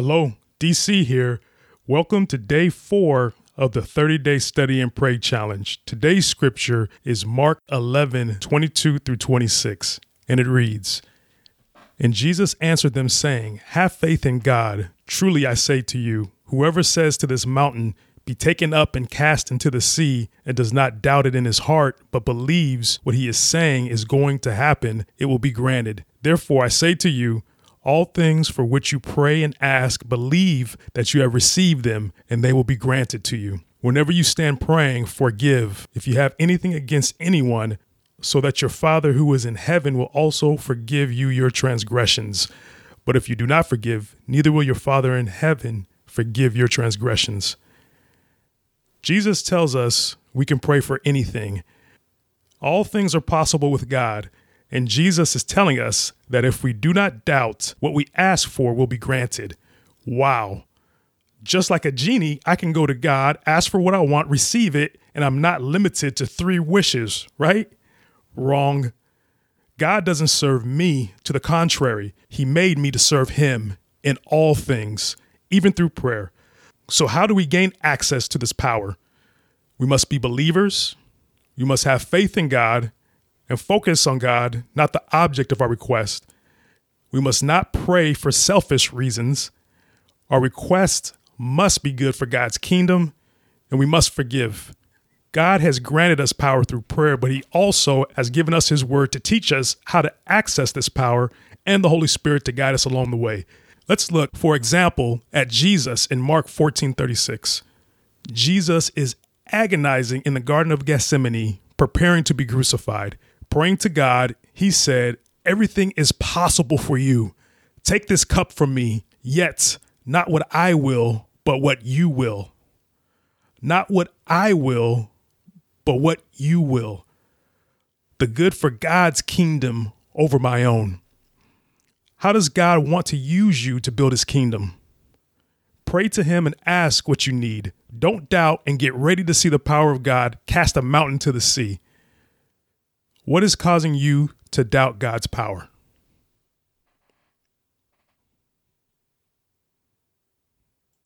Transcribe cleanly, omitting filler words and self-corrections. Hello, DC here. Welcome to day 4 of the 30-day study and pray challenge. Today's scripture is Mark 11:22 through 26, and it reads, "And Jesus answered them, saying, Have faith in God. Truly I say to you, whoever says to this mountain, be taken up and cast into the sea, and does not doubt it in his heart, but believes what he is saying is going to happen, it will be granted. Therefore I say to you, all things for which you pray and ask, believe that you have received them, and they will be granted to you. Whenever you stand praying, forgive if you have anything against anyone, so that your Father who is in heaven will also forgive you your transgressions. But if you do not forgive, neither will your Father in heaven forgive your transgressions." Jesus tells us we can pray for anything. All things are possible with God, and Jesus is telling us that if we do not doubt, what we ask for will be granted. Wow. Just like a genie, I can go to God, ask for what I want, receive it, and I'm not limited to 3 wishes, right? Wrong. God doesn't serve me. To the contrary, He made me to serve Him in all things, even through prayer. So how do we gain access to this power? We must be believers. You must have faith in God and focus on God, not the object of our request. We must not pray for selfish reasons. Our request must be good for God's kingdom, and we must forgive. God has granted us power through prayer, but He also has given us His word to teach us how to access this power and the Holy Spirit to guide us along the way. Let's look, for example, at Jesus in Mark 14:36. Jesus is agonizing in the Garden of Gethsemane, preparing to be crucified. Praying to God, He said, "Everything is possible for you. Take this cup from me, yet not what I will, but what you will." Not what I will, but what you will. The good for God's kingdom over my own. How does God want to use you to build His kingdom? Pray to Him and ask what you need. Don't doubt and get ready to see the power of God cast a mountain to the sea. What is causing you to doubt God's power?